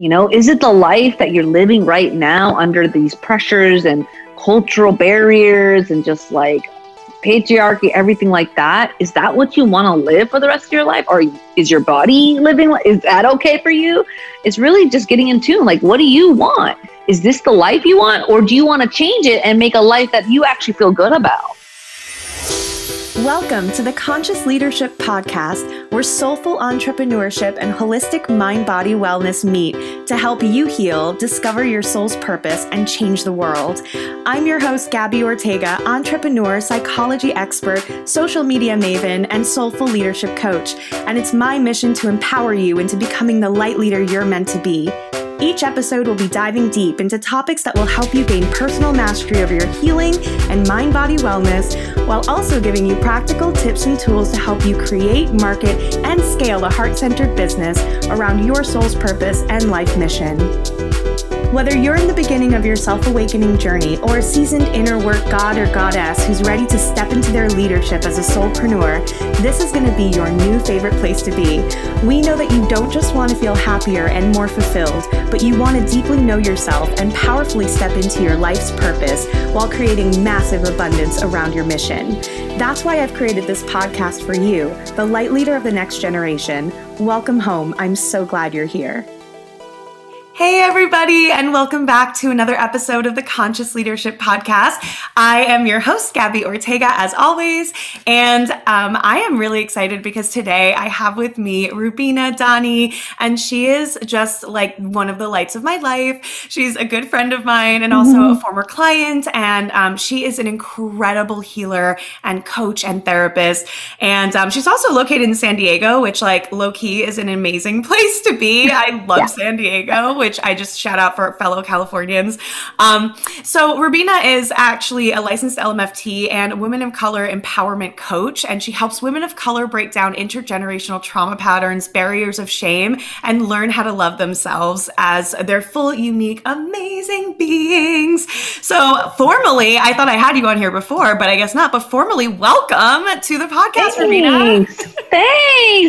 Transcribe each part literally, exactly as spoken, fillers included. You know, is it the life that you're living right now under these pressures and cultural barriers and just like patriarchy, everything like that? Is that what you want to live for the rest of your life? Or is your body living? Is that okay for you? It's really just getting in tune. Like, what do you want? Is this the life you want? Or do you want to change it and make a life that you actually feel good about? Welcome to the Conscious Leadership Podcast, where soulful entrepreneurship and holistic mind-body wellness meet to help you heal, discover your soul's purpose, and change the world. I'm your host, Gabby Ortega, entrepreneur, psychology expert, social media maven, and soulful leadership coach. And it's my mission to empower you into becoming the light leader you're meant to be. Each episode will be diving deep into topics that will help you gain personal mastery over your healing and mind-body wellness, while also giving you practical tips and tools to help you create, market, and scale a heart-centered business around your soul's purpose and life mission. Whether you're in the beginning of your self-awakening journey or a seasoned inner work god or goddess who's ready to step into their leadership as a soulpreneur, this is going to be your new favorite place to be. We know that you don't just want to feel happier and more fulfilled, but you want to deeply know yourself and powerfully step into your life's purpose while creating massive abundance around your mission. That's why I've created this podcast for you, the light leader of the next generation. Welcome home. I'm so glad you're here. Hey, everybody, and welcome back to another episode of the Conscious Leadership Podcast. I am your host, Gabby Ortega, as always, and um, I am really excited because today I have with me Rubina Dhani, and she is just like one of the lights of my life. She's a good friend of mine and also mm-hmm. a former client, and um, she is an incredible healer and coach and therapist, and um, she's also located in San Diego, which like low-key is an amazing place to be. I love yeah. San Diego, which Which I just shout out for fellow Californians. Um, so Rubina is actually a licensed L M F T and women of color empowerment coach, and she helps women of color break down intergenerational trauma patterns, barriers of shame, and learn how to love themselves as their full, unique, amazing beings. So formally, I thought I had you on here before, but I guess not. But formally, welcome to the podcast, Thanks. Rubina. Thanks.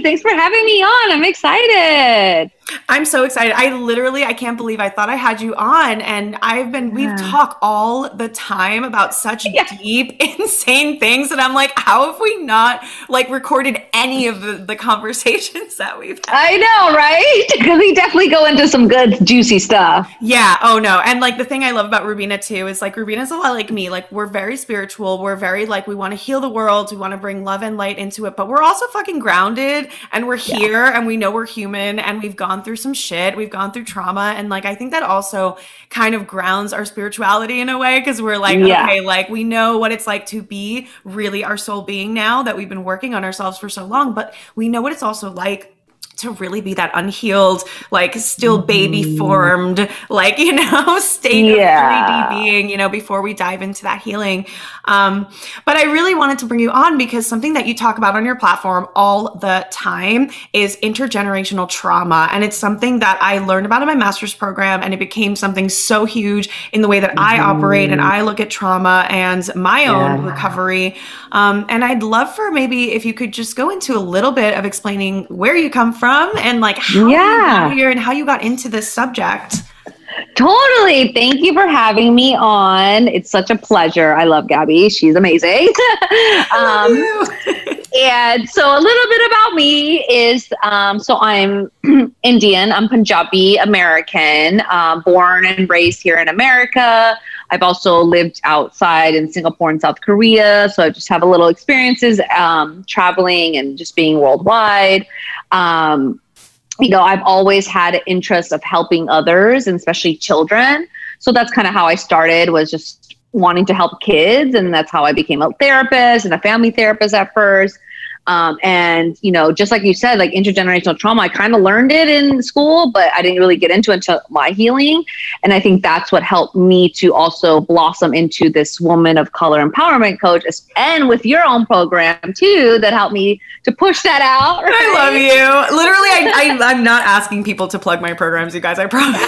Thanks for having me on. I'm excited. I'm so excited. I literally, I can't believe I thought I had you on, and I've been, yeah. we've talked all the time about such yeah. deep, insane things that I'm like, how have we not like recorded any of the, the conversations that we've had? I know, right? Because we definitely go into some good juicy stuff. Yeah. Oh no. And like the thing I love about Rubina too, is like Rubina's a lot like me. Like we're very spiritual. We're very like, we want to heal the world. We want to bring love and light into it, but we're also fucking grounded, and we're here yeah. and we know we're human, and we've gone through some shit, we've gone through trauma, and like I think that also kind of grounds our spirituality in a way, because we're like yeah. okay, like we know what it's like to be really our soul being now that we've been working on ourselves for so long, but we know what it's also like to really be that unhealed, like still baby formed, like, you know, state yeah. of three D being, you know, before we dive into that healing. Um, but I really wanted to bring you on because something that you talk about on your platform all the time is intergenerational trauma. And it's something that I learned about in my master's program, and it became something so huge in the way that mm-hmm. I operate and I look at trauma and my yeah. own recovery. Um, and I'd love for maybe if you could just go into a little bit of explaining where you come from, and like how yeah. you got here and how you got into this subject. Totally. Thank you for having me on. It's such a pleasure. I love Gabby. She's amazing. um, and so a little bit about me is, um, so I'm Indian. I'm Punjabi American, uh, born and raised here in America. I've also lived outside in Singapore and South Korea. So I just have a little experiences um, traveling and just being worldwide. Um, you know, I've always had an interest of helping others, and especially children. So that's kind of how I started, was just wanting to help kids. And that's how I became a therapist and a family therapist at first. Um, and, you know, just like you said, like intergenerational trauma, I kind of learned it in school, but I didn't really get into it until my healing. And I think that's what helped me to also blossom into this woman of color empowerment coach, and with your own program too, that helped me to push that out. Right? I love you. Literally, I, I, I'm not asking people to plug my programs, you guys, I promise.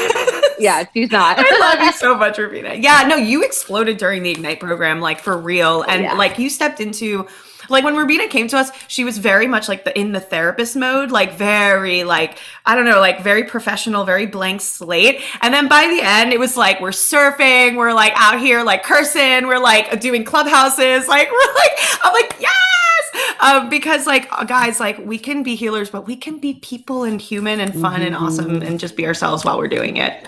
Yeah, she's not. I love you so much, Rubina. Yeah, no, you exploded during the Ignite program, like for real. And yeah. like you stepped into Like when Rubina came to us, she was very much like the in the therapist mode, like very like, I don't know, like very professional, very blank slate. And then by the end, it was like, we're surfing, we're like out here, like cursing, we're like doing clubhouses. Like we're like, I'm like, yeah. Um, because like guys, like we can be healers, but we can be people and human and fun mm-hmm. and awesome and just be ourselves while we're doing it.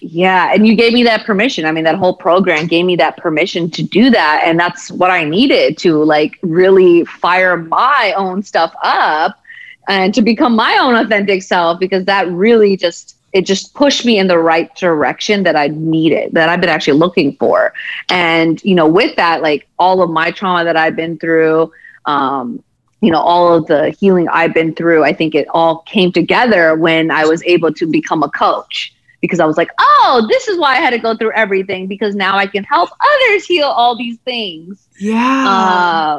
Yeah. And you gave me that permission. I mean, that whole program gave me that permission to do that. And that's what I needed to like really fire my own stuff up and to become my own authentic self, because that really just, it just pushed me in the right direction that I needed, that I've been actually looking for. And, you know, with that, like all of my trauma that I've been through, um, you know, all of the healing I've been through, I think it all came together when I was able to become a coach, because I was like, oh, this is why I had to go through everything, because now I can help others heal all these things. Yeah.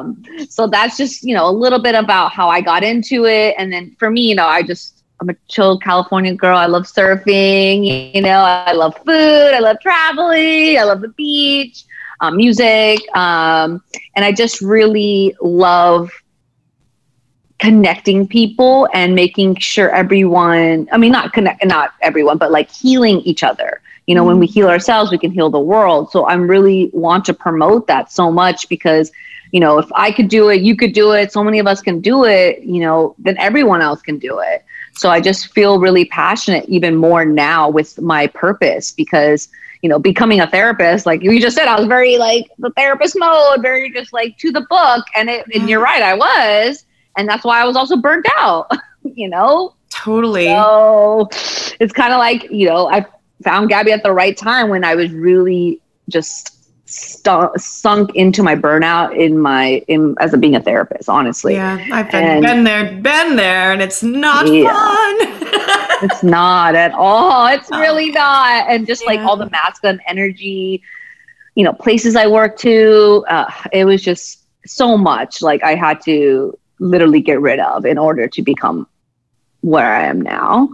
Um, so that's just, you know, a little bit about how I got into it. And then for me, you know, I just, I'm a chill California girl. I love surfing, you know, I love food, I love traveling, I love the beach, um, music. Um, and I just really love connecting people and making sure everyone, I mean, not connect, not everyone, but like healing each other. You know, mm-hmm. when we heal ourselves, we can heal the world. So I'm really want to promote that so much, because you know, if I could do it, you could do it. So many of us can do it, you know, then everyone else can do it. So I just feel really passionate even more now with my purpose, because, you know, becoming a therapist, like you just said, I was very like the therapist mode, very just like to the book. And it, and you're right, I was. And that's why I was also burnt out, you know? Totally. So it's kind of like, you know, I found Gabby at the right time when I was really just St- sunk into my burnout in my in as a being a therapist, honestly. Yeah, I've been, and, been there, been there, and it's not yeah. fun. It's not at all. It's really not. And just yeah. like all the masculine energy, you know, places I work to, uh, it was just so much. Like I had to literally get rid of in order to become where I am now,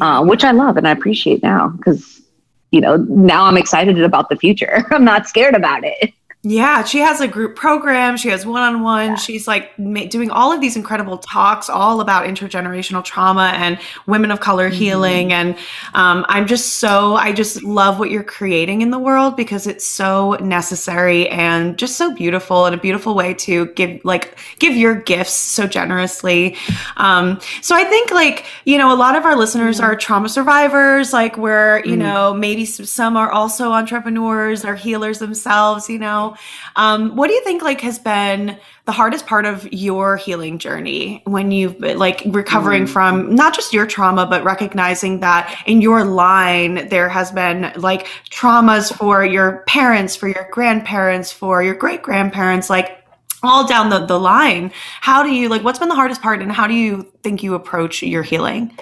uh, which I love and I appreciate now, because you know, now I'm excited about the future. I'm not scared about it. Yeah. She has a group program. She has one-on-one. Yeah. She's like ma- doing all of these incredible talks all about intergenerational trauma and women of color mm-hmm. healing. And um, I'm just so, I just love what you're creating in the world, because it's so necessary and just so beautiful, and a beautiful way to give, like, give your gifts so generously. Um, so I think like, you know, a lot of our listeners mm-hmm. are trauma survivors, like we're, you mm-hmm. know, maybe some are also entrepreneurs or healers themselves, you know. Um, what do you think like has been the hardest part of your healing journey when you've been like recovering mm. from not just your trauma, but recognizing that in your line, there has been like traumas for your parents, for your grandparents, for your great grandparents, like all down the, the line. How do you like, what's been the hardest part, and how do you think you approach your healing?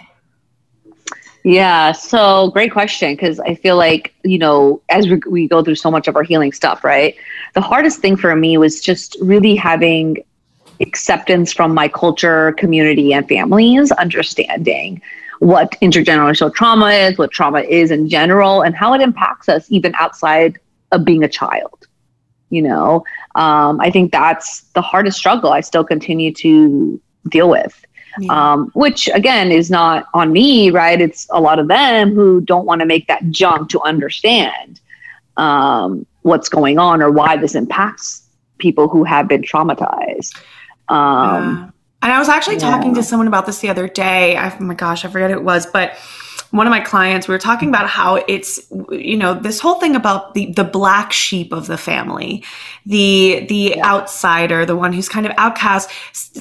Yeah. So great question. Cause I feel like, you know, as we, we go through so much of our healing stuff, right? The hardest thing for me was just really having acceptance from my culture, community, and families, understanding what intergenerational trauma is, what trauma is in general, and how it impacts us even outside of being a child. You know, um, I think that's the hardest struggle I still continue to deal with. Yeah. Um, which again is not on me, right? It's a lot of them who don't want to make that jump to understand um, what's going on or why this impacts people who have been traumatized. Um, uh, and I was actually yeah. talking to someone about this the other day. I, oh my gosh, I forget who it was, but one of my clients, we were talking about how it's, you know, this whole thing about the, the black sheep of the family, the, the yeah. outsider, the one who's kind of outcast,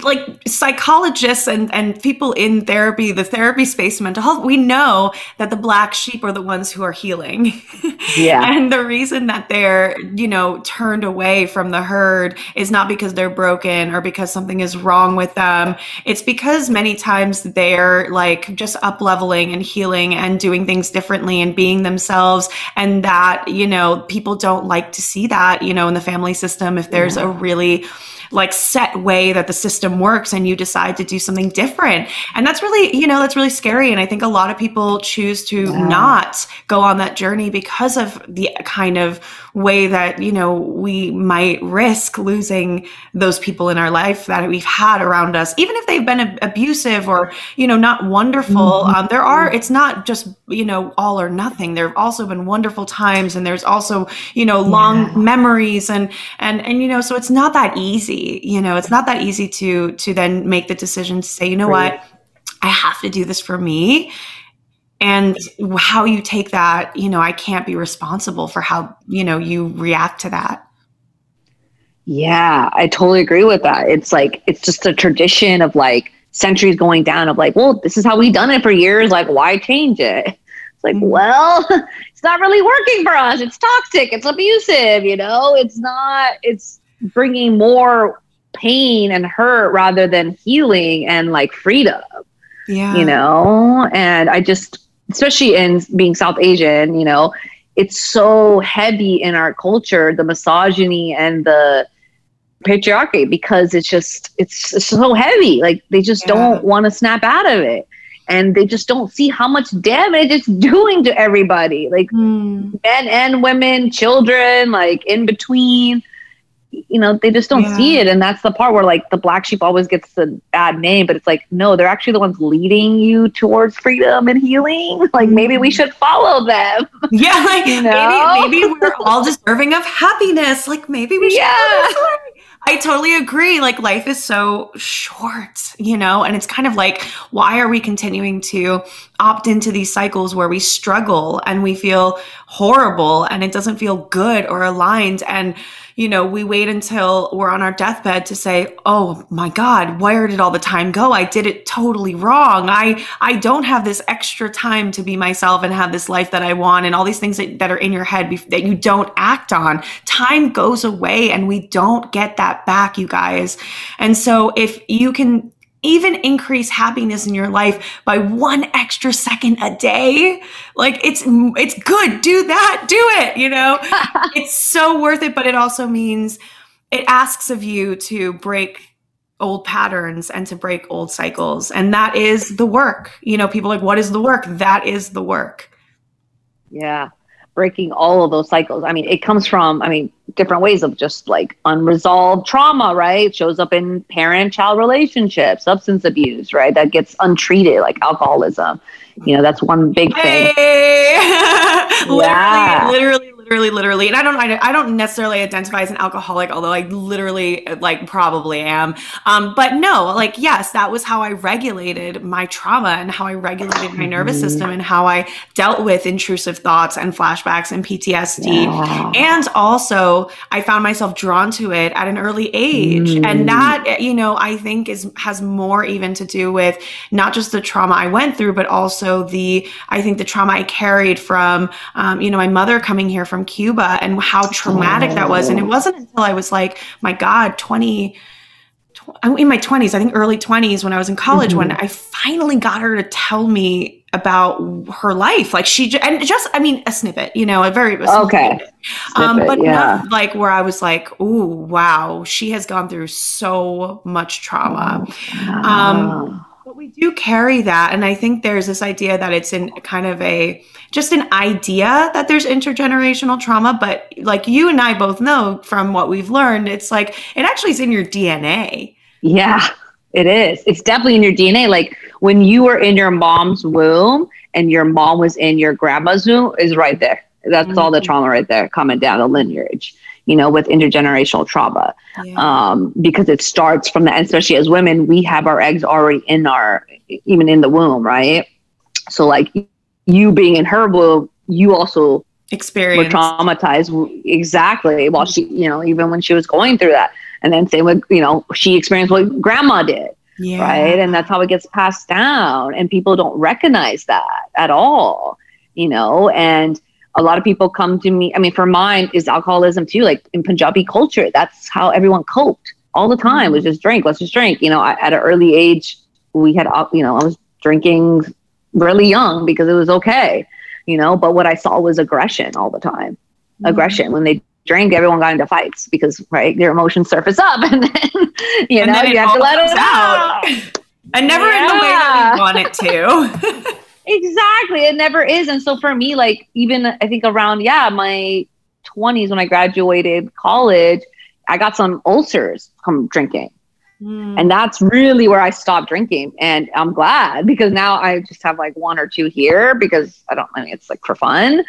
like psychologists and, and people in therapy, the therapy space, mental health, we know that the black sheep are the ones who are healing. Yeah. And the reason that they're, you know, turned away from the herd is not because they're broken or because something is wrong with them. It's because many times they're like just up leveling and healing and doing things differently and being themselves, and that, you know, people don't like to see that, you know, in the family system, if there's yeah. a really like set way that the system works and you decide to do something different. And that's really, you know, that's really scary. And I think a lot of people choose to yeah. not go on that journey because of the kind of way that, you know, we might risk losing those people in our life that we've had around us, even if they've been ab- abusive or, you know, not wonderful. Mm-hmm. Um, there are, it's not just, you know, all or nothing. There have also been wonderful times, and there's also, you know, long yeah. memories and, and, and, you know, so it's not that easy, you know, it's not that easy to, to then make the decision to say, you know right. what, I have to do this for me. And how you take that, you know, I can't be responsible for how, you know, you react to that. Yeah, I totally agree with that. It's like, it's just a tradition of like centuries going down of like, well, this is how we've done it for years. Like, why change it? It's like, well, it's not really working for us. It's toxic. It's abusive. You know, it's not, it's bringing more pain and hurt rather than healing and like freedom. Yeah. You know, and I just, especially in being South Asian, you know, it's so heavy in our culture, the misogyny and the patriarchy, because it's just, it's, it's so heavy. Like they just yeah. don't want to snap out of it. And they just don't see how much damage it's doing to everybody, like mm. men and women, children, like in between. You know, they just don't yeah. see it. And that's the part where like the black sheep always gets the bad name, but it's like, no, they're actually the ones leading you towards freedom and healing. Like maybe we should follow them. Yeah. Like you know? maybe, maybe we're all deserving of happiness. Like maybe we should. Yeah. I totally agree. Like life is so short, you know, and it's kind of like, why are we continuing to opt into these cycles where we struggle and we feel horrible and it doesn't feel good or aligned? And, you know, we wait until we're on our deathbed to say, oh my God, where did all the time go? I did it totally wrong. I, I don't have this extra time to be myself and have this life that I want, and all these things that, that are in your head be- that you don't act on. Time goes away and we don't get that back, you guys. And so if you can even increase happiness in your life by one extra second a day, like it's, it's good. Do that, do it, you know, it's so worth it. But it also means it asks of you to break old patterns and to break old cycles. And that is the work. You know, people are like, what is the work? That is the work. Yeah. Breaking all of those cycles. I mean, it comes from, I mean, different ways of just like unresolved trauma, right? It shows up in parent-child relationships, substance abuse, right? That gets untreated, like alcoholism. You know, that's one big thing. Hey. Yeah. Literally, literally. Literally, literally, and I don't, I don't necessarily identify as an alcoholic, although I literally, like, probably am. Um, but no, like, yes, that was how I regulated my trauma and how I regulated my nervous system and how I dealt with intrusive thoughts and flashbacks and P T S D. Yeah. And also, I found myself drawn to it at an early age, mm. and that, you know, I think is has more even to do with not just the trauma I went through, but also the, I think the trauma I carried from, um, you know, my mother coming here from. from Cuba and how traumatic that was. And it wasn't until I was like, my God, twenty, twenty in my twenties, I think early twenties when I was in college, mm-hmm. when I finally got her to tell me about her life. Like she j- and just, I mean, a snippet, you know, a very, a okay. snippet. Um, snippet, but yeah. enough, like where I was like, oh, wow, she has gone through so much trauma. Wow. Um, but we do carry that. And I think there's this idea that it's in kind of a, just an idea that there's intergenerational trauma. But like you and I both know from what we've learned, it's like, it actually is in your D N A. Yeah, it is. It's definitely in your D N A. Like when you were in your mom's womb and your mom was in your grandma's womb is right there. That's mm-hmm. all the trauma right there coming down the lineage, you know, with intergenerational trauma, yeah. um, because it starts from the end, especially as women, we have our eggs already in our, even in the womb, right? So like you being in her womb, you also experience traumatized. Exactly. While she, you know, even when she was going through that, and then same with, you know, she experienced what grandma did, yeah. right? And that's how it gets passed down, and people don't recognize that at all, you know, and a lot of people come to me. I mean, for mine is alcoholism too. Like in Punjabi culture, that's how everyone coped all the time. Was just drink. Let's just drink. You know, I, at an early age, we had, you know, I was drinking really young because it was okay, you know, but what I saw was aggression all the time. Aggression. Mm-hmm. When they drained, everyone got into fights because, right, their emotions surface up and then, you and know, then you have to let it out. And never yeah. in the way that we want it to. Exactly. It never is. And so for me, like, even I think around, yeah, my twenties, when I graduated college, I got some ulcers from drinking. Mm. And that's really where I stopped drinking. And I'm glad, because now I just have like one or two here because I don't, I mean, it's like for fun.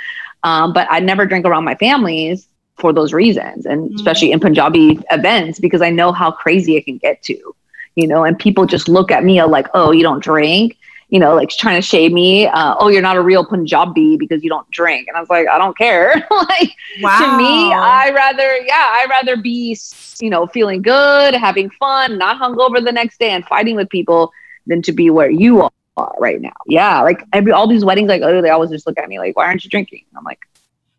Um, but I never drink around my families for those reasons. And mm. especially in Punjabi events, because I know how crazy it can get to, you know, and people just look at me like, oh, you don't drink, you know, like trying to shame me. Uh, oh, you're not a real Punjabi because you don't drink. And I was like, I don't care. Like, wow. To me, I rather, yeah, I rather be, you know, feeling good, having fun, not hungover the next day and fighting with people than to be where you are right now. Yeah. Like every, all these weddings, like, oh, they always just look at me like, why aren't you drinking? And I'm like,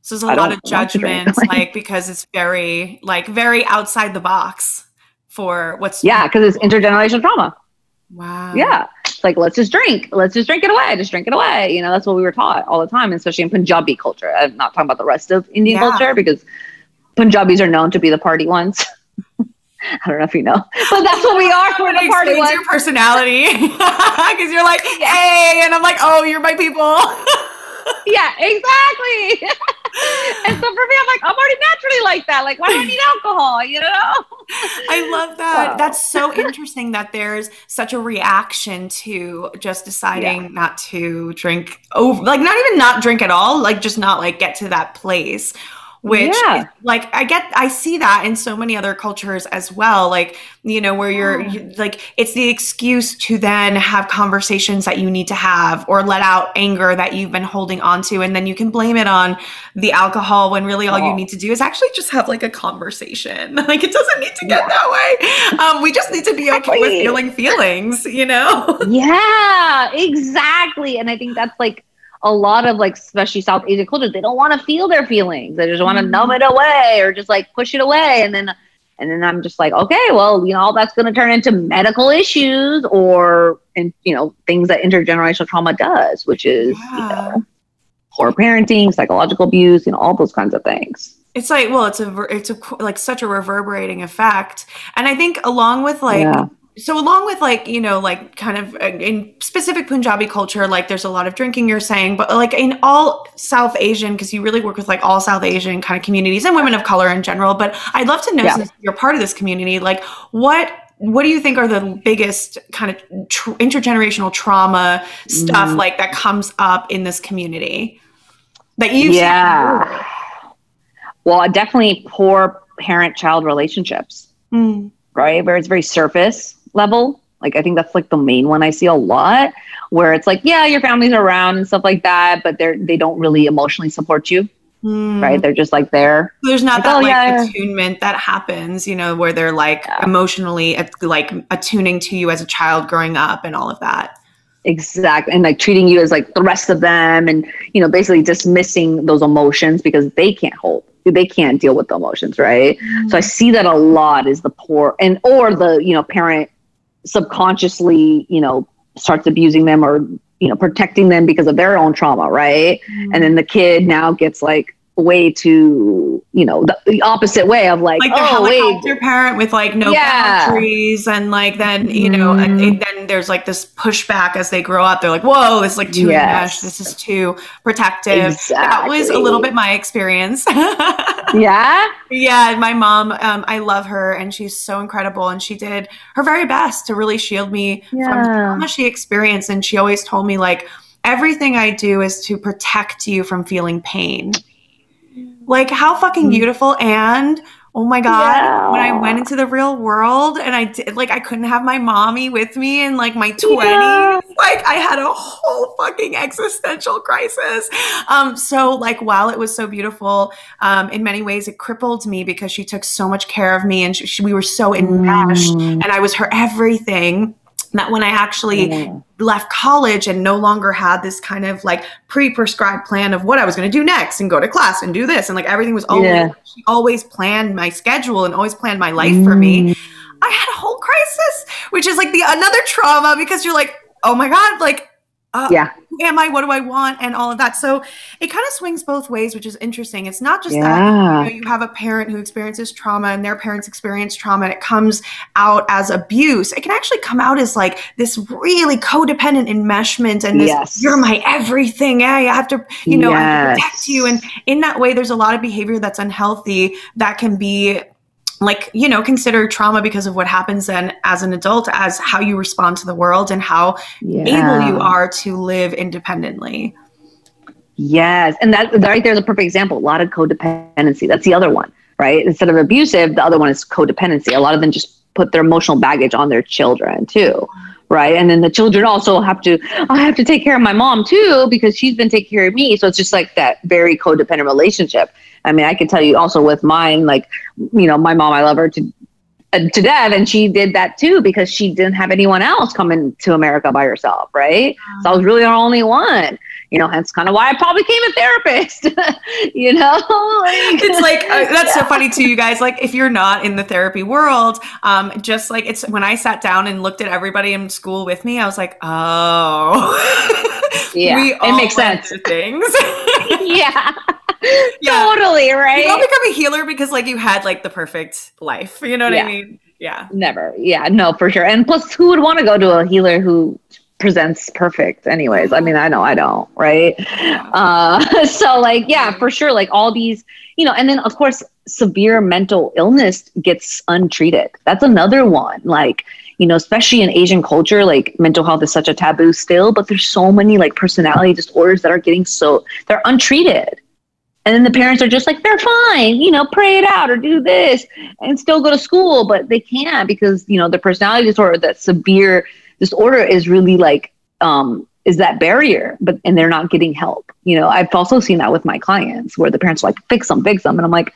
so there's a I lot of judgments, like, because it's very, like very outside the box for what's. Yeah. Cause it's intergenerational trauma. Wow. Yeah. It's like, let's just drink. Let's just drink it away. Just drink it away. You know, that's what we were taught all the time, especially in Punjabi culture. I'm not talking about the rest of Indian yeah. culture, because Punjabis are known to be the party ones. I don't know if you know, but that's what we are. We're the party ones. Your personality. Because you're like, hey, and I'm like, oh, you're my people. Yeah, exactly. And so for me, I'm like, I'm already naturally like that. Like, why do I need alcohol? You know? I love that. So. That's so interesting that there's such a reaction to just deciding yeah. not to drink over, like not even not drink at all, like just not like get to that place, which yeah. is, like, I get, I see that in so many other cultures as well. Like, you know, where you're oh. you, like, it's the excuse to then have conversations that you need to have or let out anger that you've been holding on to. And then you can blame it on the alcohol when really all oh. you need to do is actually just have like a conversation. Like, it doesn't need to get yeah. that way. Um, we just need to be okay exactly. with feeling feelings, you know? Yeah, exactly. And I think that's like, a lot of like, especially South Asian cultures, they don't want to feel their feelings. They just want to mm. numb it away or just like push it away. And then, and then I'm just like, okay, well, you know, all that's going to turn into medical issues or, and you know, things that intergenerational trauma does, which is yeah. you know, poor parenting, psychological abuse, you know, all those kinds of things. It's like, well, it's a, it's a, like such a reverberating effect. And I think along with like, yeah. So along with like, you know, like kind of in specific Punjabi culture, like there's a lot of drinking, you're saying, but like in all South Asian, because you really work with like all South Asian kind of communities and women of color in general. But I'd love to know, yeah. since you're part of this community, like what what do you think are the biggest kind of tr- intergenerational trauma stuff mm. like that comes up in this community that you've yeah. seen? Well, definitely poor parent-child relationships, mm. right? Where it's very surface level. Like, I think that's like the main one I see a lot, where it's like, yeah, your family's around and stuff like that, but they're, they don't really emotionally support you. Mm. Right. They're just like there. There's not like, that oh, like yeah. attunement that happens, you know, where they're like yeah. emotionally like attuning to you as a child growing up and all of that. Exactly. And like treating you as like the rest of them and, you know, basically dismissing those emotions because they can't hold, they can't deal with the emotions. Right. Mm. So I see that a lot is the poor and, or the, you know, parent subconsciously, you know, starts abusing them or, you know, protecting them because of their own trauma, right? Mm. And then the kid now gets like way too, you know, the, the opposite way of like, like oh, wait. Their parent with like no yeah. boundaries and like then, you know, mm. and, and then there's like this pushback as they grow up. They're like, whoa, it's like too yes. enmeshed. This is too protective. Exactly. That was a little bit my experience. Yeah. Yeah. My mom, um, I love her and she's so incredible. And she did her very best to really shield me yeah. from the trauma she experienced. And she always told me like, everything I do is to protect you from feeling pain. Like how fucking beautiful. And oh my God, yeah. when I went into the real world and I did like, I couldn't have my mommy with me in like my twenties, yeah. like I had a whole fucking existential crisis. Um, so like, while it was so beautiful, um, in many ways it crippled me because she took so much care of me and she, she, we were so enmeshed mm. and I was her everything. That when I actually yeah. left college and no longer had this kind of like pre-prescribed plan of what I was going to do next and go to class and do this. And like everything was always, yeah. she always planned my schedule and always planned my life mm. for me. I had a whole crisis, which is like the another trauma because you're like, oh my God, like Uh, yeah. Who am I? What do I want? And all of that. So it kind of swings both ways, which is interesting. It's not just yeah. that you know, you have a parent who experiences trauma and their parents experience trauma and it comes out as abuse. It can actually come out as like this really codependent enmeshment and this, yes. you're my everything. I have to, you know, yes. I have to protect you. And in that way, there's a lot of behavior that's unhealthy that can be like, you know, consider trauma because of what happens then as an adult, as how you respond to the world and how yeah. able you are to live independently. Yes. And that right there is a perfect example. A lot of codependency. That's the other one, right? Instead of abusive, the other one is codependency. A lot of them just put their emotional baggage on their children too. Right. And then the children also have to, I have to take care of my mom too, because she's been taking care of me. So it's just like that very codependent relationship. I mean, I can tell you also with mine, like, you know, my mom, I love her to uh, to death. And she did that too, because she didn't have anyone else come into America by herself. Right. Mm-hmm. So I was really the only one, you know, hence kind of why I probably became a therapist, you know, like, it's like, uh, that's yeah. so funny too, you guys, like if you're not in the therapy world, um, just like it's when I sat down and looked at everybody in school with me, I was like, oh, yeah, we all it makes sense. Things. yeah. Yeah. Totally, right? You don't become a healer because like you had like the perfect life. You know what yeah. I mean? Yeah. Never. Yeah, no, for sure. And plus who would want to go to a healer who presents perfect anyways? I mean, I know I don't, right? Yeah. Uh, so like, yeah, for sure. Like all these, you know, and then of course, severe mental illness gets untreated. That's another one. Like, you know, especially in Asian culture, like mental health is such a taboo still, but there's so many like personality disorders that are getting so, they're untreated. And then the parents are just like, they're fine, you know, pray it out or do this and still go to school. But they can't because, you know, the personality disorder, that severe disorder is really like, um, is that barrier. But and they're not getting help. You know, I've also seen that with my clients where the parents are like, fix them, fix them. And I'm like,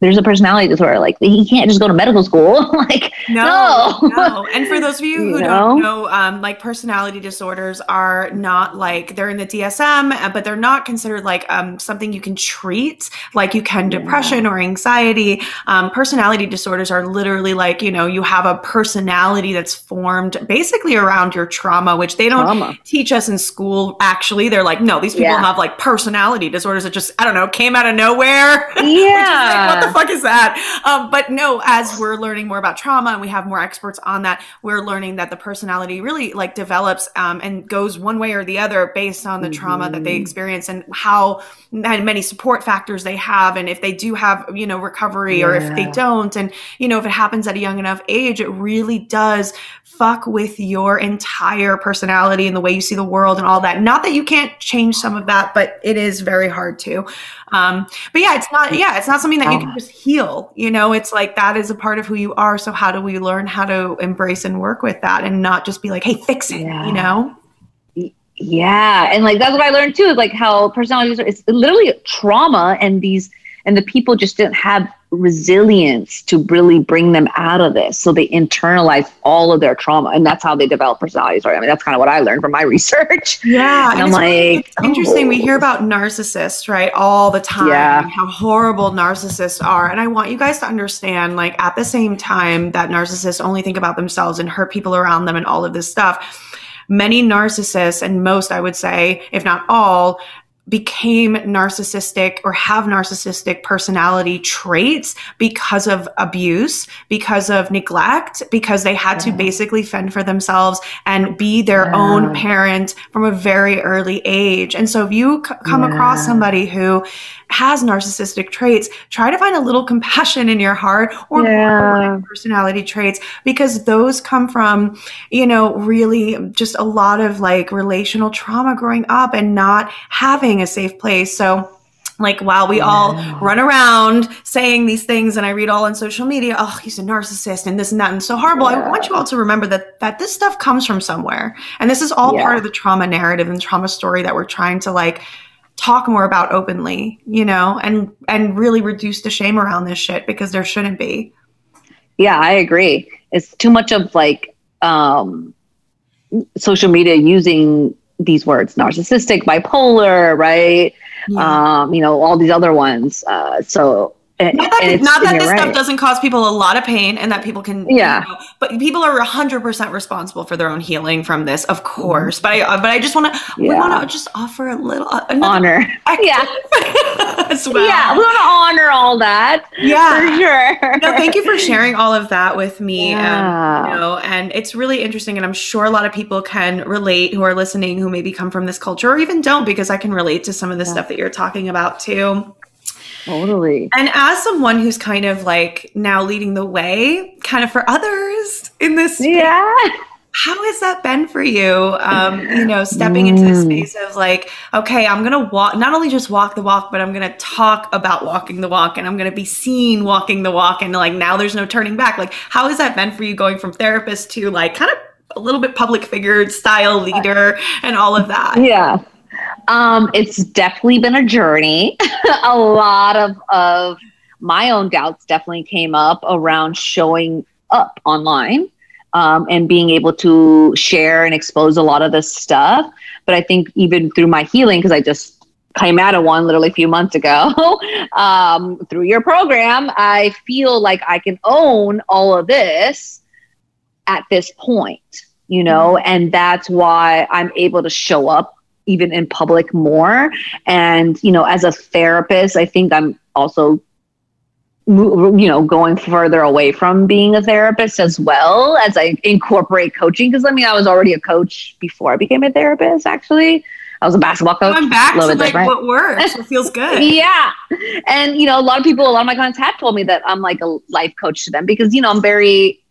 there's a personality disorder. Like he can't just go to medical school. like no, no. no. And for those of you who you know? don't know, um, like personality disorders are not like they're in the D S M, but they're not considered like um, something you can treat. Like you can yeah. depression or anxiety. Um, personality disorders are literally like, you know, you have a personality that's formed basically around your trauma, which they don't trauma. teach us in school. Actually, they're like, no, these people yeah. have like personality disorders that just, I don't know, came out of nowhere. Yeah. Fuck is that? Um, but no, as we're learning more about trauma and we have more experts on that, we're learning that the personality really like develops um, and goes one way or the other based on the mm-hmm. trauma that they experience and how and many support factors they have. And if they do have, you know, recovery yeah. or if they don't, and, you know, if it happens at a young enough age, it really does fuck with your entire personality and the way you see the world and all that. Not that you can't change some of that, but it is very hard to. Um, but yeah, it's not, yeah, it's not something that you can just heal, you know, it's like, that is a part of who you are. So how do we learn how to embrace and work with that and not just be like, hey, fix it, yeah. you know? Yeah. And like, that's what I learned too, is like how personalities are, it's literally trauma and these, and the people just didn't have resilience to really bring them out of this. So they internalize all of their trauma and that's how they develop personality disorder. I mean, that's kind of what I learned from my research. Yeah. And, and I'm like, really, oh. interesting. We hear about narcissists, right? All the time, yeah. and how horrible narcissists are. And I want you guys to understand, like at the same time that narcissists only think about themselves and hurt people around them and all of this stuff, many narcissists and most, I would say, if not all, became narcissistic or have narcissistic personality traits because of abuse, because of neglect, because they had yeah. to basically fend for themselves and be their yeah. own parent from a very early age. And so if you c- come yeah. across somebody who has narcissistic traits, try to find a little compassion in your heart or yeah. personality traits, because those come from, you know, really just a lot of like relational trauma growing up and not having a safe place. So like, while we yeah. all run around saying these things and I read all on social media, oh, he's a narcissist and this and that and so horrible. Yeah. I want you all to remember that that this stuff comes from somewhere. And this is all yeah. part of the trauma narrative and trauma story that we're trying to like talk more about openly, you know, and, and really reduce the shame around this shit because there shouldn't be. Yeah, I agree. It's too much of like um, social media using these words, narcissistic, bipolar, right? Yeah. Um, you know, all these other ones. Uh, so And, not that, and not that this right. stuff doesn't cause people a lot of pain and that people can, yeah. you know, but people are one hundred percent responsible for their own healing from this, of course. But I, but I just want to, yeah. we want to just offer a little honor. Yeah. as well. Yeah. We want to honor all that. Yeah. For sure. No, thank you for sharing all of that with me. Yeah. Um, you know, and it's really interesting. And I'm sure a lot of people can relate who are listening, who maybe come from this culture or even don't, because I can relate to some of the yeah. stuff that you're talking about too. Totally. And as someone who's kind of like now leading the way kind of for others in this space, yeah. how has that been for you? Um, you know, stepping mm. into the space of like, okay, I'm going to walk, not only just walk the walk, but I'm going to talk about walking the walk and I'm going to be seen walking the walk. And like, now there's no turning back. Like, how has that been for you going from therapist to like kind of a little bit public figure style leader and all of that? Yeah. Um, it's definitely been a journey. A lot of, of my own doubts definitely came up around showing up online, um, and being able to share and expose a lot of this stuff. But I think even through my healing, because I just came out of one literally a few months ago, um, through your program, I feel like I can own all of this at this point, you know, and that's why I'm able to show up even in public more. And, you know, as a therapist, I think I'm also, you know, going further away from being a therapist as well as I incorporate coaching. Cause I mean, I was already a coach before I became a therapist, actually. I was a basketball coach. I'm back to like what works, what feels good. Yeah. And, you know, a lot of people, a lot of my clients have told me that I'm like a life coach to them because, you know, I'm very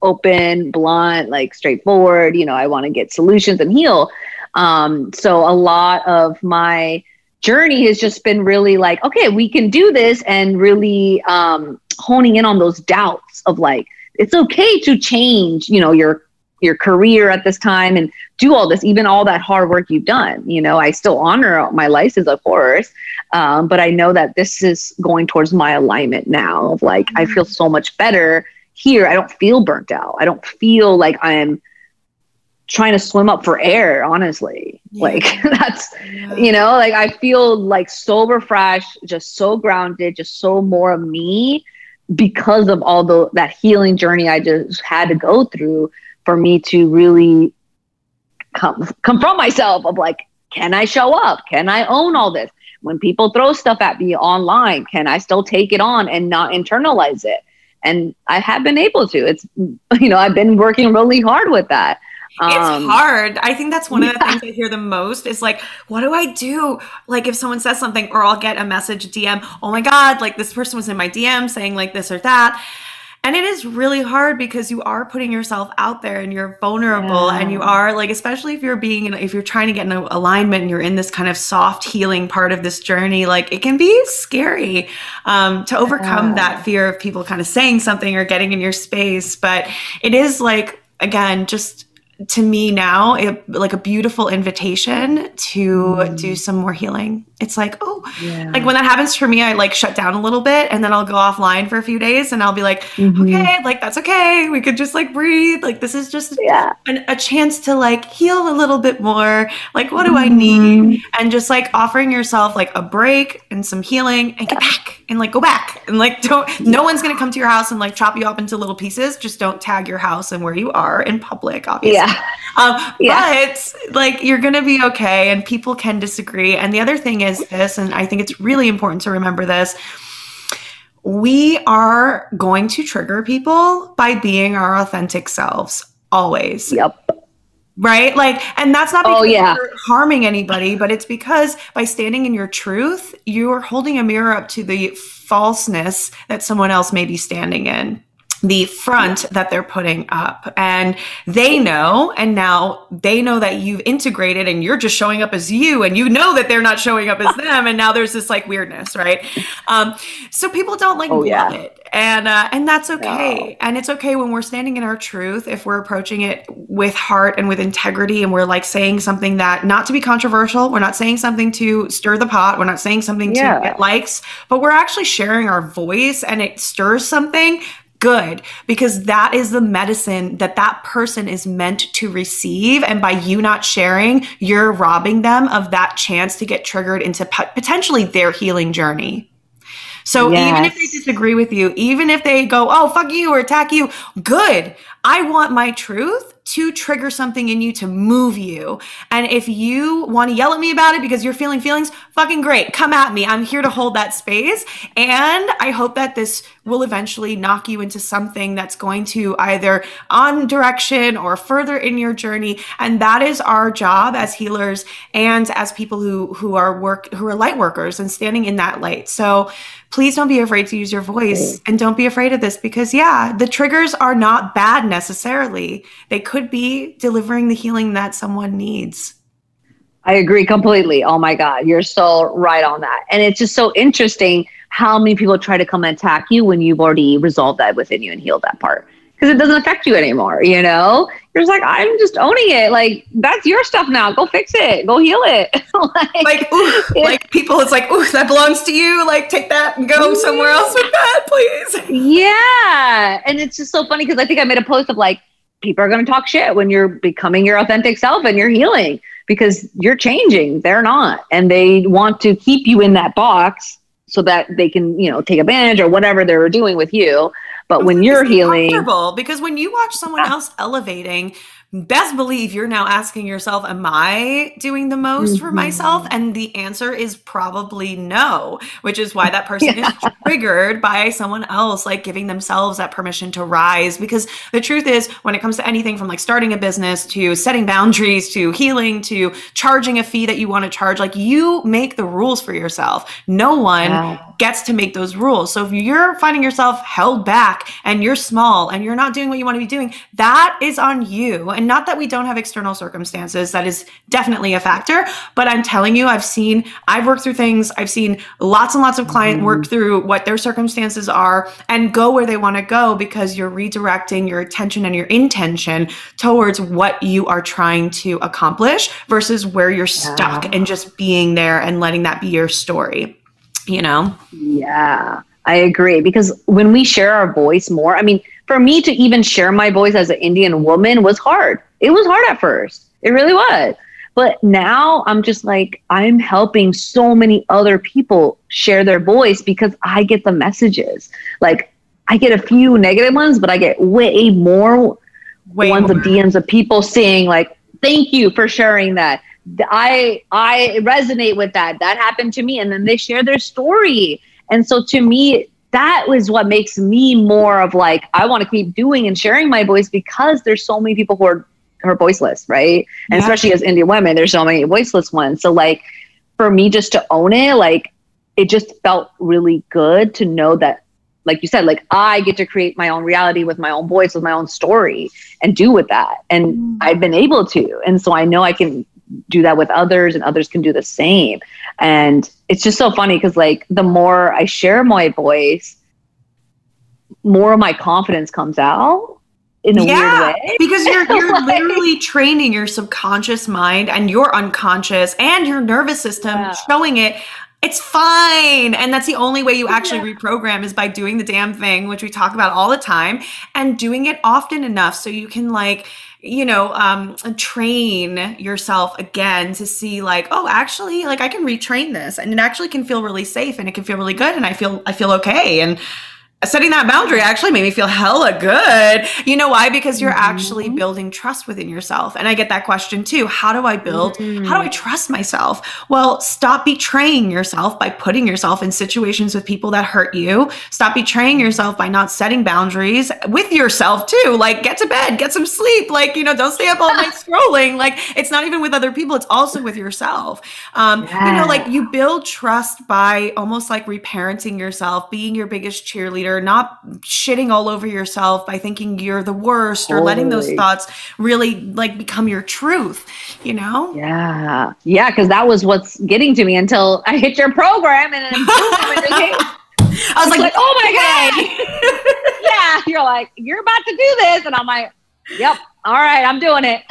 open, blunt, like straightforward, you know, I want to get solutions and heal. Um, so a lot of my journey has just been really like, okay, we can do this, and really, um, honing in on those doubts of like, it's okay to change, you know, your, your career at this time and do all this, even all that hard work you've done. You know, I still honor my license, of course. Um, but I know that this is going towards my alignment now of like, mm-hmm. I feel so much better here. I don't feel burnt out. I don't feel like I'm trying to swim up for air, honestly. Yeah. Like that's, yeah. you know, like I feel like so refreshed, just so grounded, just so more of me because of all the, that healing journey I just had to go through for me to really come, confront myself of like, can I show up? Can I own all this? When people throw stuff at me online, can I still take it on and not internalize it? And I have been able to. It's, you know, I've been working really hard with that. It's um, hard. I think that's one of the yeah. things I hear the most is like, what do I do? Like if someone says something, or I'll get a message, D M, oh my God, like this person was in my D M saying like this or that. And it is really hard because you are putting yourself out there and you're vulnerable yeah. and you are like, especially if you're being, if you're trying to get in an alignment and you're in this kind of soft healing part of this journey, like it can be scary um, to overcome yeah. that fear of people kind of saying something or getting in your space. But it is like, again, just to me now, it, like a beautiful invitation to mm. do some more healing. It's like, oh, yeah. like when that happens for me, I like shut down a little bit and then I'll go offline for a few days and I'll be like, mm-hmm. okay, like that's okay. We could just like breathe. Like this is just yeah. an, a chance to like heal a little bit more. Like, what do mm-hmm. I need? And just like offering yourself like a break and some healing and yeah. get back and like go back and like, don't, yeah. no one's going to come to your house and like chop you up into little pieces. Just don't tag your house and where you are in public, obviously. Yeah. Um, yeah. But like, you're going to be okay. And people can disagree. And the other thing is this, and I think it's really important to remember this, we are going to trigger people by being our authentic selves always. Yep. Right? Like, and that's not because oh, yeah. you're harming anybody, but it's because by standing in your truth, you're holding a mirror up to the falseness that someone else may be standing in. The front that they're putting up, and they know, and now they know that you've integrated and you're just showing up as you, and you know that they're not showing up as them. And now there's this like weirdness, right? Um, so people don't like oh, yeah. love it. And, uh, and that's okay. No. And it's okay when we're standing in our truth, if we're approaching it with heart and with integrity, and we're like saying something that not to be controversial, we're not saying something to stir the pot. We're not saying something yeah. to get likes, but we're actually sharing our voice and it stirs something good, because that is the medicine that that person is meant to receive. And by you not sharing, you're robbing them of that chance to get triggered into potentially their healing journey. So yes. even if they disagree with you, even if they go, oh, fuck you or attack you, good. I want my truth to trigger something in you, to move you. And if you want to yell at me about it because you're feeling feelings, fucking great. Come at me. I'm here to hold that space. And I hope that this will eventually knock you into something that's going to either on direction or further in your journey. And that is our job as healers and as people who, who are work, who are light workers and standing in that light. So please don't be afraid to use your voice, and don't be afraid of this, because yeah, the triggers are not bad necessarily. They could be delivering the healing that someone needs. I agree completely. Oh my God, you're so right on that. And it's just so interesting how many people try to come and attack you when you've already resolved that within you and healed that part, because it doesn't affect you anymore. You know, you're just like, I'm just owning it. Like, that's your stuff now. Go fix it. Go heal it. like, like, ooh, like people, it's like, ooh, that belongs to you. Like, take that and go yeah. somewhere else with that, please. Yeah. And it's just so funny, because I think I made a post of like, people are going to talk shit when you're becoming your authentic self and you're healing, because you're changing. They're not. And they want to keep you in that box so that they can, you know, take advantage or whatever they're doing with you. But when you're healing, because when you watch someone else elevating, best believe you're now asking yourself, am I doing the most mm-hmm. for myself? And the answer is probably no, which is why that person yeah. is triggered by someone else, like giving themselves that permission to rise. Because the truth is, when it comes to anything from like starting a business to setting boundaries, to healing, to charging a fee that you want to charge, like you make the rules for yourself. No one wow. gets to make those rules. So if you're finding yourself held back and you're small and you're not doing what you want to be doing, that is on you. And not that we don't have external circumstances, that is definitely a factor, but I'm telling you, I've seen, I've worked through things. I've seen lots and lots of clients mm-hmm. work through what their circumstances are and go where they want to go, because you're redirecting your attention and your intention towards what you are trying to accomplish versus where you're yeah. stuck and just being there and letting that be your story, you know? Yeah, I agree. Because when we share our voice more, I mean, for me to even share my voice as an Indian woman was hard. It was hard at first. It really was. But now I'm just like, I'm helping so many other people share their voice, because I get the messages. Like, I get a few negative ones, but I get way more way ones more. of D Ms of people saying like, thank you for sharing that. I, I resonate with that. That happened to me. And then they share their story. And so to me, that was what makes me more of like, I want to keep doing and sharing my voice, because there's so many people who are, who are voiceless, right? And yeah. especially as Indian women, there's so many voiceless ones. So like, for me just to own it, like, it just felt really good to know that, like you said, like I get to create my own reality with my own voice, with my own story, and do with that. And mm. I've been able to. And so I know I can do that with others, and others can do the same. And it's just so funny, because like the more I share my voice, more of my confidence comes out in a yeah, weird way. Because you're you're like, literally training your subconscious mind and your unconscious and your nervous system, yeah. showing it it's fine. And that's the only way you actually yeah. reprogram, is by doing the damn thing, which we talk about all the time, and doing it often enough so you can like, you know, um, train yourself again to see like, oh, actually, like I can retrain this, and it actually can feel really safe, and it can feel really good, and I feel, I feel okay. And setting that boundary actually made me feel hella good. You know why? Because you're mm-hmm. actually building trust within yourself. And I get that question too. How do I build, mm-hmm. how do I trust myself? Well, stop betraying yourself by putting yourself in situations with people that hurt you. Stop betraying yourself by not setting boundaries with yourself too. Like, get to bed, get some sleep. Like, you know, don't stay up all night scrolling. Like, it's not even with other people. It's also with yourself. Um, yeah. You know, like you build trust by almost like reparenting yourself, being your biggest cheerleader, not shitting all over yourself by thinking you're the worst, or totally. letting those thoughts really like become your truth, you know? Yeah. Yeah. Cause that was what's getting to me until I hit your program and then I was like, like, oh my God. yeah. You're like, you're about to do this. And I'm like, yep. All right. I'm doing it.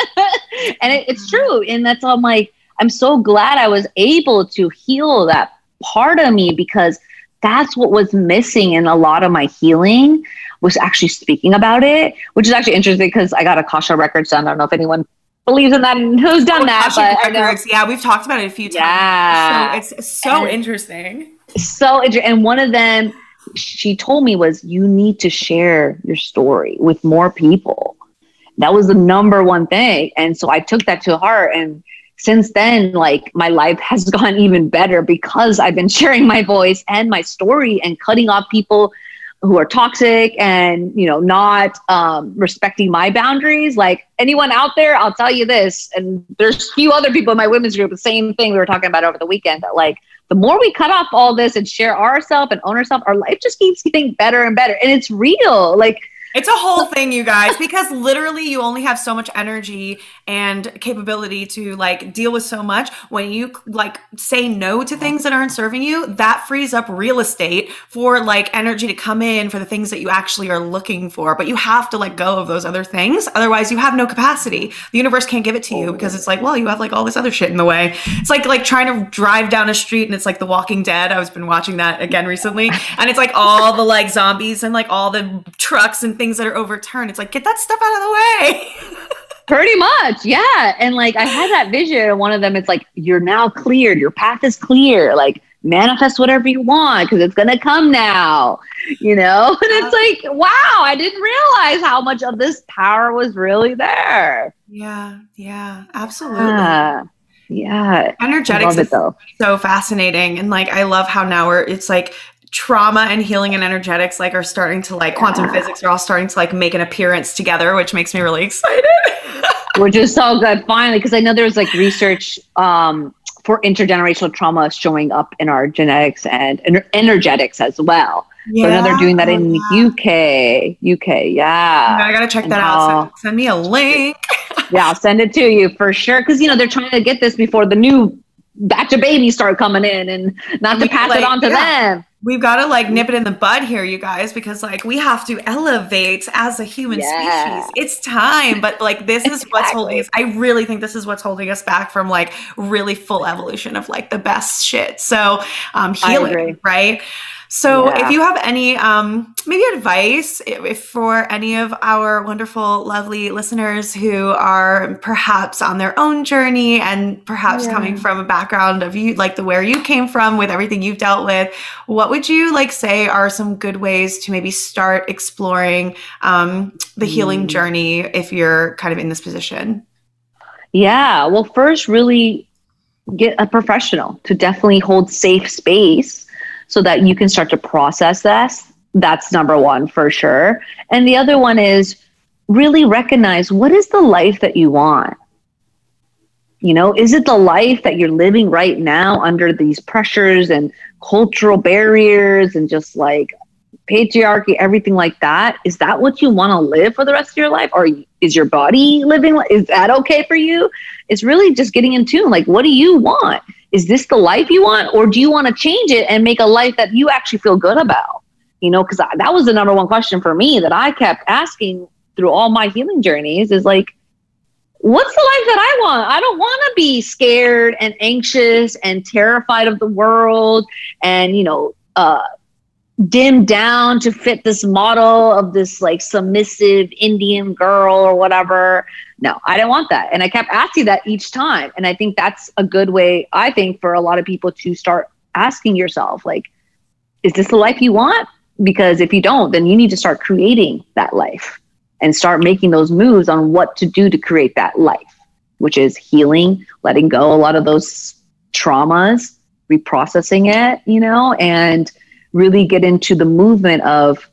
And it, it's true. And that's all I'm like, I'm so glad I was able to heal that part of me, because that's what was missing in a lot of my healing, was actually speaking about it, which is actually interesting, because I got Akasha records done. I don't know if anyone believes in that and who's done oh, that. But I know. Yeah, we've talked about it a few times. Yeah. So it's so and interesting. So interesting. And one of them she told me was, you need to share your story with more people. That was the number one thing. And so I took that to heart. And since then, like, my life has gone even better because I've been sharing my voice and my story and cutting off people who are toxic and, you know, not um, respecting my boundaries. Like, anyone out there, I'll tell you this. And there's a few other people in my women's group, the same thing we were talking about over the weekend, that, like, the more we cut off all this and share ourselves and own ourselves, our life just keeps getting better and better. And it's real. Like, it's a whole thing, you guys, because literally you only have so much energy and capability to, like, deal with so much. When you, like, say no to things that aren't serving you, that frees up real estate for, like, energy to come in for the things that you actually are looking for. But you have to let go of those other things. Otherwise you have no capacity. The universe can't give it to you because it's like, well, you have, like, all this other shit in the way. It's like, like trying to drive down a street and it's like The Walking Dead. I've been watching that again recently. And it's like all the, like, zombies and, like, all the trucks and things things that are overturned. It's like, get that stuff out of the way. Pretty much. Yeah. And, like, I had that vision and one of them, it's like, you're now cleared. Your path is clear. Like, manifest whatever you want because it's going to come now, you know? And it's like, wow, I didn't realize how much of this power was really there. Yeah. Yeah. Absolutely. Yeah. Yeah. Energetics is though. so fascinating. And, like, I love how now we're, it's like, trauma and healing and energetics, like, are starting to, like, quantum yeah. physics are all starting to, like, make an appearance together, which makes me really excited. Which is so good, finally, because I know there's, like, research um, for intergenerational trauma showing up in our genetics and ener- energetics as well. Yeah. So I know they're doing that in the U K, U K, yeah. I gotta check and that out. So send me a link. Yeah, I'll send it to you for sure, because, you know, they're trying to get this before the new batch of babies start coming in, and not we, to pass like, it on to yeah. them. We've got to, like, nip it in the bud here, you guys, because, like, we have to elevate as a human yeah. species. It's time. But, like, this is exactly. what's holding us. I really think this is what's holding us back from, like, really full evolution of, like, the best shit. So um, healing, right? So yeah. if you have any um, maybe advice if, if for any of our wonderful, lovely listeners who are perhaps on their own journey and perhaps yeah. coming from a background of you, like the where you came from with everything you've dealt with, what would you, like, say are some good ways to maybe start exploring um, the healing mm. journey if you're kind of in this position? Yeah. Well, first, really get a professional to definitely hold safe space so that you can start to process this. That's number one for sure. And the other one is really recognize, what is the life that you want? You know, is it the life that you're living right now under these pressures and cultural barriers and just, like, patriarchy, everything like that? Is that what you want to live for the rest of your life? Or is your body living? Is that okay for you? It's really just getting in tune. Like, what do you want? Is this the life you want, or do you want to change it and make a life that you actually feel good about? You know, because that was the number one question for me that I kept asking through all my healing journeys is, like, what's the life that I want? I don't want to be scared and anxious and terrified of the world and, you know, uh, dimmed down to fit this model of this, like, submissive Indian girl or whatever. No, I didn't want that. And I kept asking that each time. And I think that's a good way, I think, for a lot of people to start asking yourself, like, is this the life you want? Because if you don't, then you need to start creating that life and start making those moves on what to do to create that life, which is healing, letting go a lot of those traumas, reprocessing it, you know, and really get into the movement of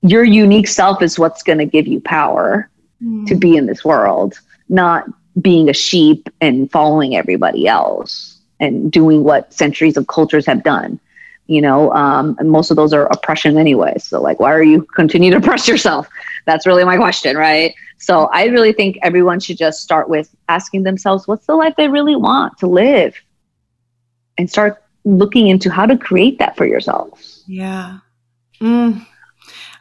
your unique self is what's going to give you power mm. to be in this world, not being a sheep and following everybody else and doing what centuries of cultures have done, you know, um, and most of those are oppression anyway. So, like, why are you continue to oppress yourself? That's really my question, right? So I really think everyone should just start with asking themselves, what's the life they really want to live? And start looking into how to create that for yourselves. Yeah. Mm.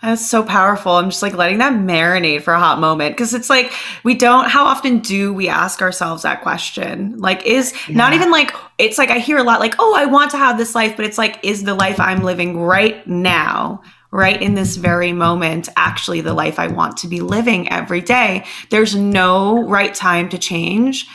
That's so powerful. I'm just, like, letting that marinate for a hot moment. Cause it's like, we don't, how often do we ask ourselves that question? Like, is yeah. not even like, it's like, I hear a lot like, oh, I want to have this life, but it's like, is the life I'm living right now right in this very moment, actually the life I want to be living every day. There's no right time to change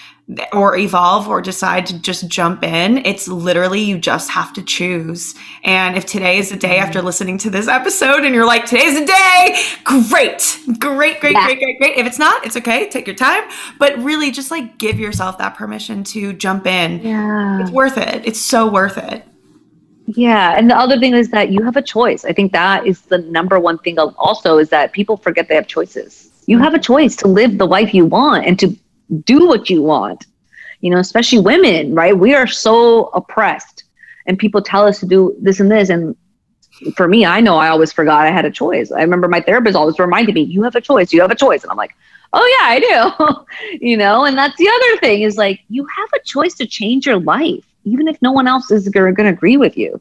or evolve or decide to just jump in. It's literally, you just have to choose. And if today is the day after listening to this episode and you're like, today's the day, great, great, great, yeah. great, great, great. If it's not, it's okay. Take your time. But really just like give yourself that permission to jump in. Yeah. It's worth it. It's so worth it. Yeah. And the other thing is that you have a choice. I think that is the number one thing also, is that people forget they have choices. You have a choice to live the life you want and to do what you want, you know, especially women, right? We are so oppressed and people tell us to do this and this. And for me, I know I always forgot I had a choice. I remember my therapist always reminded me, you have a choice, you have a choice. And I'm like, oh yeah, I do, you know? And that's the other thing is like, you have a choice to change your life. Even if no one else is going to agree with you,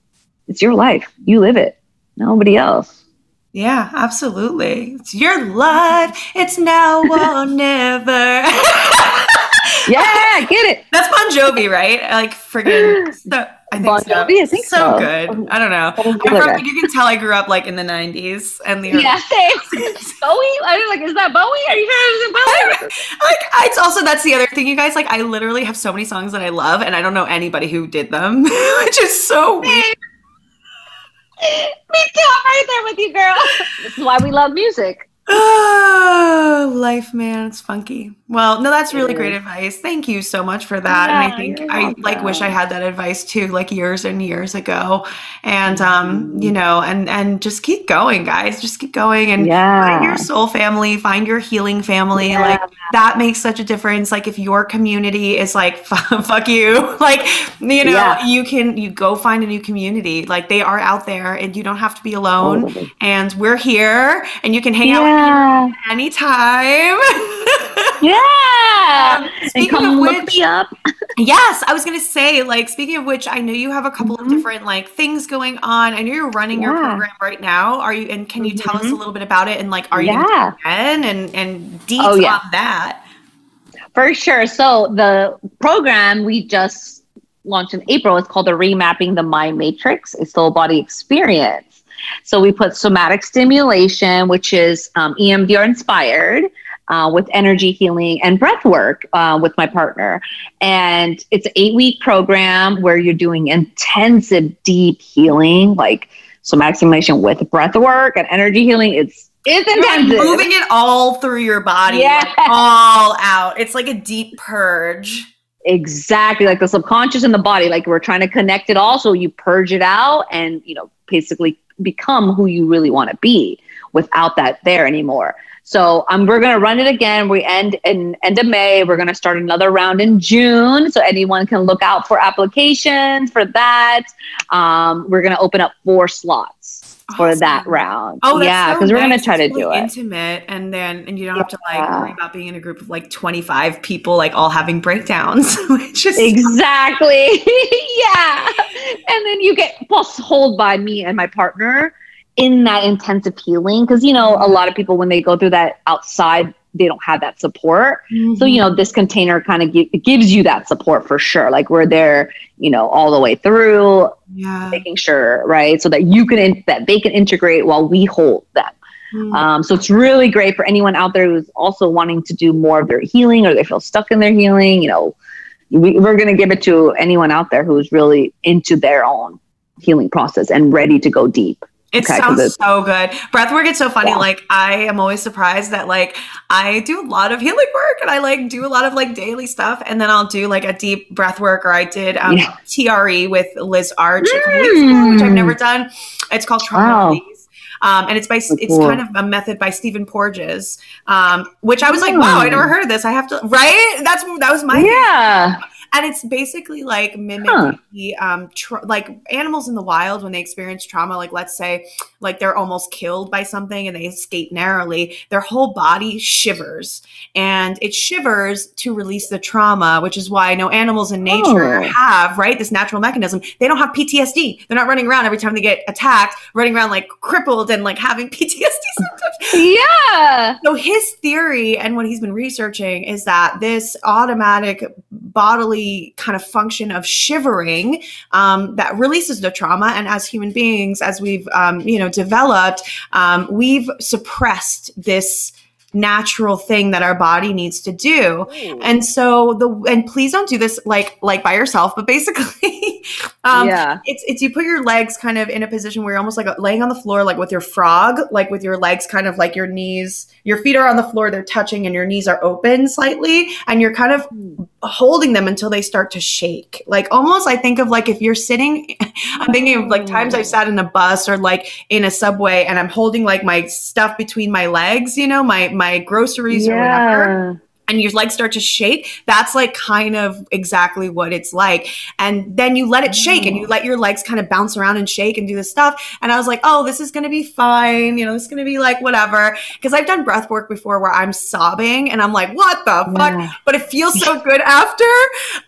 it's your life. You live it, nobody else. Yeah, absolutely. It's your life. It's now or never. Yeah, get it. That's Bon Jovi, right? Like friggin' so, I think Bon so. Jovi, I think so. So good. I don't know. I probably, you can tell I grew up like in the nineties and the yeah, Bowie. I was like, is that Bowie? Are you sure it was Bowie? Like, I, it's also that's the other thing, you guys. Like, I literally have so many songs that I love, and I don't know anybody who did them, which is so weird. Me too. I'm right there with you, girl. This is why we love music. Oh, life, man. It's funky. Well, no, that's really great advice. Thank you so much for that. Yeah, and I think I like wish I had that advice too, like years and years ago. And, um, you know, and, and just keep going, guys, just keep going and yeah. find your soul family, find your healing family. Yeah. Like that makes such a difference. Like if your community is like, fuck you, like, you know, yeah. you can, you go find a new community. Like they are out there and you don't have to be alone totally. And we're here and you can hang yeah. out with me anytime. Yeah. Um, speaking and come of which, look me up. Yes, I was going to say, like, speaking of which, I know you have a couple mm-hmm. of different like things going on. I know you're running yeah. your program right now. Are you, and can you tell mm-hmm. us a little bit about it and like, are yeah. you gonna do again and, and deep oh, yeah. on that? For sure. So the program we just launched in April, it's called the Remapping the Mind Matrix. It's the whole body experience. So we put somatic stimulation, which is um, E M D R inspired, Uh, with energy healing and breath work uh, with my partner. And it's an eight week program where you're doing intensive, deep healing, like somatic stimulation with breath work and energy healing. It's, it's intensive. You're moving it all through your body, yeah. like all out. It's like a deep purge. Exactly. Like the subconscious and the body, like we're trying to connect it all. So you purge it out and, you know, basically become who you really want to be without that there anymore. So um, we're going to run it again. We end in end of May. We're going to start another round in June. So anyone can look out for applications for that. Um, we're going to open up four slots awesome. For that round. Oh, that's yeah, because so nice. We're going to try it's to really do intimate, it. Intimate, and then and you don't yeah. have to like worry about being in a group of like twenty-five people, like all having breakdowns. Which is exactly, yeah. And then you get plus hold by me and my partner in that intensive healing, because you know a lot of people when they go through that outside they don't have that support. Mm-hmm. So you know this container kind of gi- gives you that support for sure. Like we're there, you know, all the way through, yeah. making sure right so that you can in- that they can integrate while we hold them. Mm-hmm. Um, so it's really great for anyone out there who's also wanting to do more of their healing or they feel stuck in their healing. You know, we, we're going to give it to anyone out there who's really into their own healing process and ready to go deep. It okay, sounds so good. Breathwork, it's so funny. Yeah. Like I am always surprised that like I do a lot of healing work and I like do a lot of like daily stuff. And then I'll do like a deep breath work, or I did um, yeah. T R E with Liz Arch, mm. which I've never done. It's called trauma release. Wow. Um, and it's by, it's cool. kind of a method by Stephen Porges, um, which I was like, wow, I never heard of this. I have to, right? That's, that was my yeah. favorite. And it's basically like mimicking huh. the, um, tra- like animals in the wild when they experience trauma, like let's say like they're almost killed by something and they escape narrowly, their whole body shivers and it shivers to release the trauma, which is why no animals in nature oh. have, right, this natural mechanism. They don't have P T S D. They're not running around every time they get attacked, running around like crippled and like having P T S D Yeah. So his theory and what he's been researching is that this automatic bodily kind of function of shivering um, that releases the trauma. And as human beings, as we've, um, you know, developed, um, we've suppressed this natural thing that our body needs to do. Ooh. And so the, and please don't do this like, like by yourself, but basically um, yeah. it's, it's, you put your legs kind of in a position where you're almost like laying on the floor, like with your frog, like with your legs, kind of like your knees, your feet are on the floor, they're touching and your knees are open slightly. And you're kind of mm. holding them until they start to shake. Like almost, I think of like, if you're sitting, I'm thinking of like times I've sat in a bus or like in a subway and I'm holding like my stuff between my legs, you know, my, my groceries yeah. or whatever, and your legs start to shake. That's like kind of exactly what it's like. And then you let it shake and you let your legs kind of bounce around and shake and do this stuff. And I was like, oh, this is going to be fine. You know, it's going to be like, whatever. Cause I've done breath work before where I'm sobbing and I'm like, what the fuck? Yeah. But it feels so good after.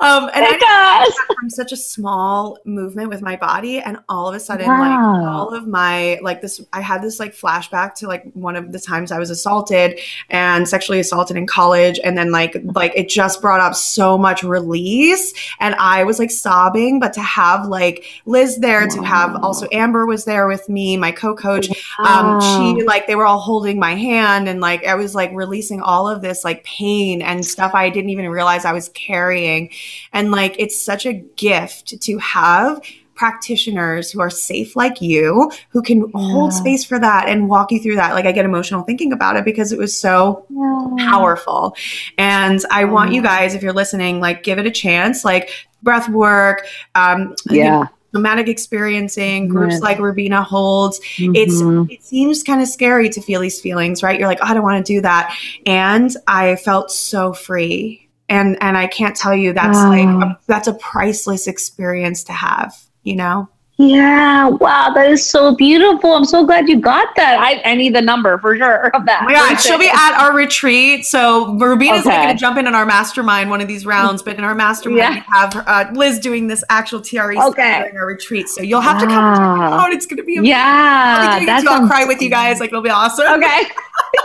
Um, and it I does. I'm such a small movement with my body. And all of a sudden, wow. like all of my, like this, I had this like flashback to like one of the times I was assaulted and sexually assaulted in college. And then like, like it just brought up so much release and I was like sobbing, but to have like Liz there, wow. to have also Amber was there with me, my co-coach, wow. um, she like, they were all holding my hand and like, I was like releasing all of this like pain and stuff I didn't even realize I was carrying. And like, it's such a gift to have practitioners who are safe like you, who can yeah. hold space for that and walk you through that. Like I get emotional thinking about it because it was so yeah. powerful. And I yeah. want you guys, if you're listening, like give it a chance, like breath work, um, yeah. somatic experiencing, groups yeah. like Rubina holds. Mm-hmm. It's, it seems kind of scary to feel these feelings, right? You're like, oh, I don't want to do that. And I felt so free. And, and I can't tell you that's wow. like, a, that's a priceless experience to have. You know? Yeah. Wow. That is so beautiful. I'm so glad you got that. I, I need the number for sure of that. Oh my God. She'll be at our retreat. So Rubina's okay. going to jump in in our mastermind one of these rounds, but in our mastermind, yeah. we have uh, Liz doing this actual T R E okay. during our retreat. So you'll have wow. to come and check it out. It's going to be amazing. Yeah. That's I'll cry with you guys. Like it'll be awesome. Okay.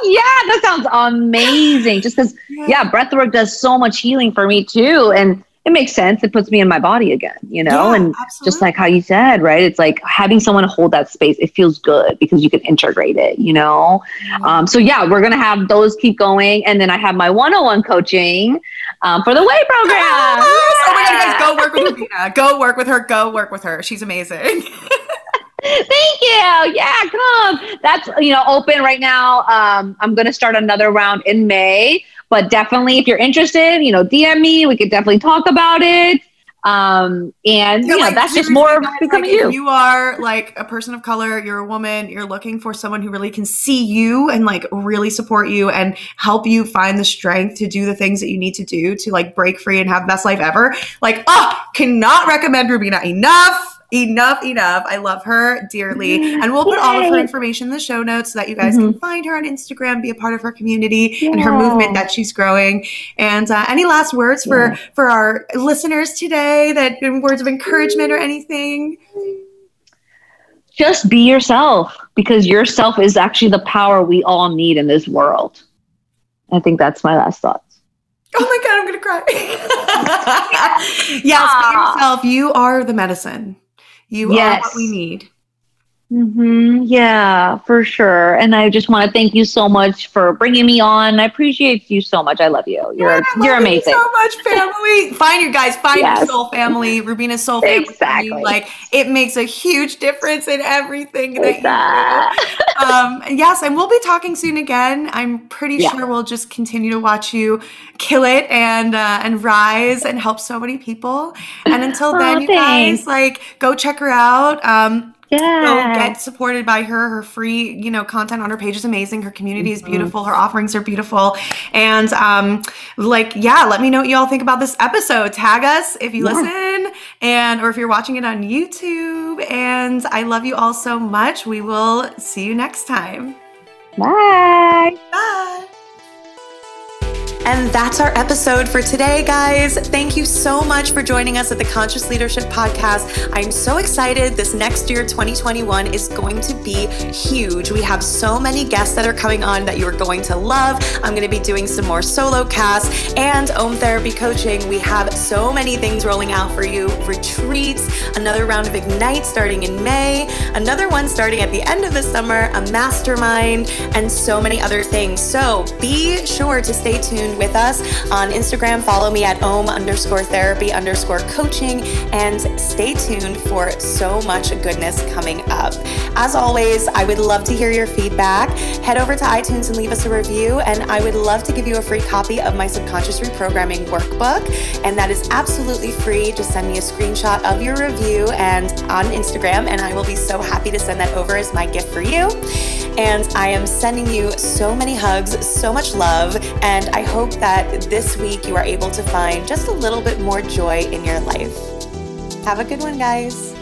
Yeah, that sounds amazing. Just because, yeah. yeah, breathwork does so much healing for me too. And it makes sense. It puts me in my body again, you know, yeah, and absolutely. Just like how you said, right? It's like having someone hold that space. It feels good because you can integrate it, you know? Mm-hmm. Um, so yeah, we're going to have those keep going. And then I have my one-on-one coaching um, for the W A Y program. Oh, yeah. So you guys go work with Rubina. Go work with her. Go work with her. She's amazing. Thank you. Yeah, come. That's, you know, open right now. Um, I'm going to start another round in May. But definitely, if you're interested, you know, D M me. We could definitely talk about it. Um, and, you know, like, that's just more of becoming like, you. If you are, like, a person of color, you're a woman, you're looking for someone who really can see you and, like, really support you and help you find the strength to do the things that you need to do to, like, break free and have the best life ever. Like, oh, cannot recommend Rubina enough. Enough, enough. I love her dearly. And we'll put Yay. All of her information in the show notes so that you guys mm-hmm. can find her on Instagram, be a part of her community yeah. and her movement that she's growing. And uh, any last words yeah. for, for our listeners today, that words of encouragement or anything? Just be yourself, because yourself is actually the power we all need in this world. I think that's my last thought. Oh my God, I'm going to cry. Yes, be yourself. You are the medicine. You yes. are what we need. Mm-hmm. Yeah, for sure. And I just want to thank you so much for bringing me on. I appreciate you so much. I love you. You're yeah, I love you're amazing. You so much, family. Find your guys. Find yes. your soul family. Rubina's soul family. Exactly. Like it makes a huge difference in everything that exactly. you do. Um, yes, and we'll be talking soon again. I'm pretty yeah. sure we'll just continue to watch you kill it and uh, and rise and help so many people. And until then, oh, you guys, like go check her out. Um, Yeah. So get supported by her. Her free, you know, content on her page is amazing. Her community is beautiful. Her offerings are beautiful. And um, like, yeah, let me know what you all think about this episode. Tag us if you yeah. listen and or if you're watching it on YouTube. And I love you all so much. We will see you next time. Bye. Bye. And that's our episode for today, guys. Thank you so much for joining us at the Conscious Leadership Podcast. I'm so excited. This next year, twenty twenty-one, is going to be huge. We have so many guests that are coming on that you are going to love. I'm going to be doing some more solo casts and Ohm Therapy coaching. We have so many things rolling out for you. Retreats, another round of Ignite starting in May, another one starting at the end of the summer, a mastermind, and so many other things. So be sure to stay tuned with us on Instagram. Follow me at ohm underscore therapy underscore coaching and stay tuned for so much goodness coming up. As always, I would love to hear your feedback. Head over to iTunes and leave us a review, and I would love to give you a free copy of my subconscious reprogramming workbook, and that is absolutely free. Just send me a screenshot of your review and on Instagram, and I will be so happy to send that over as my gift for you. And I am sending you so many hugs, so much love, and I hope that this week you are able to find just a little bit more joy in your life. Have a good one, guys.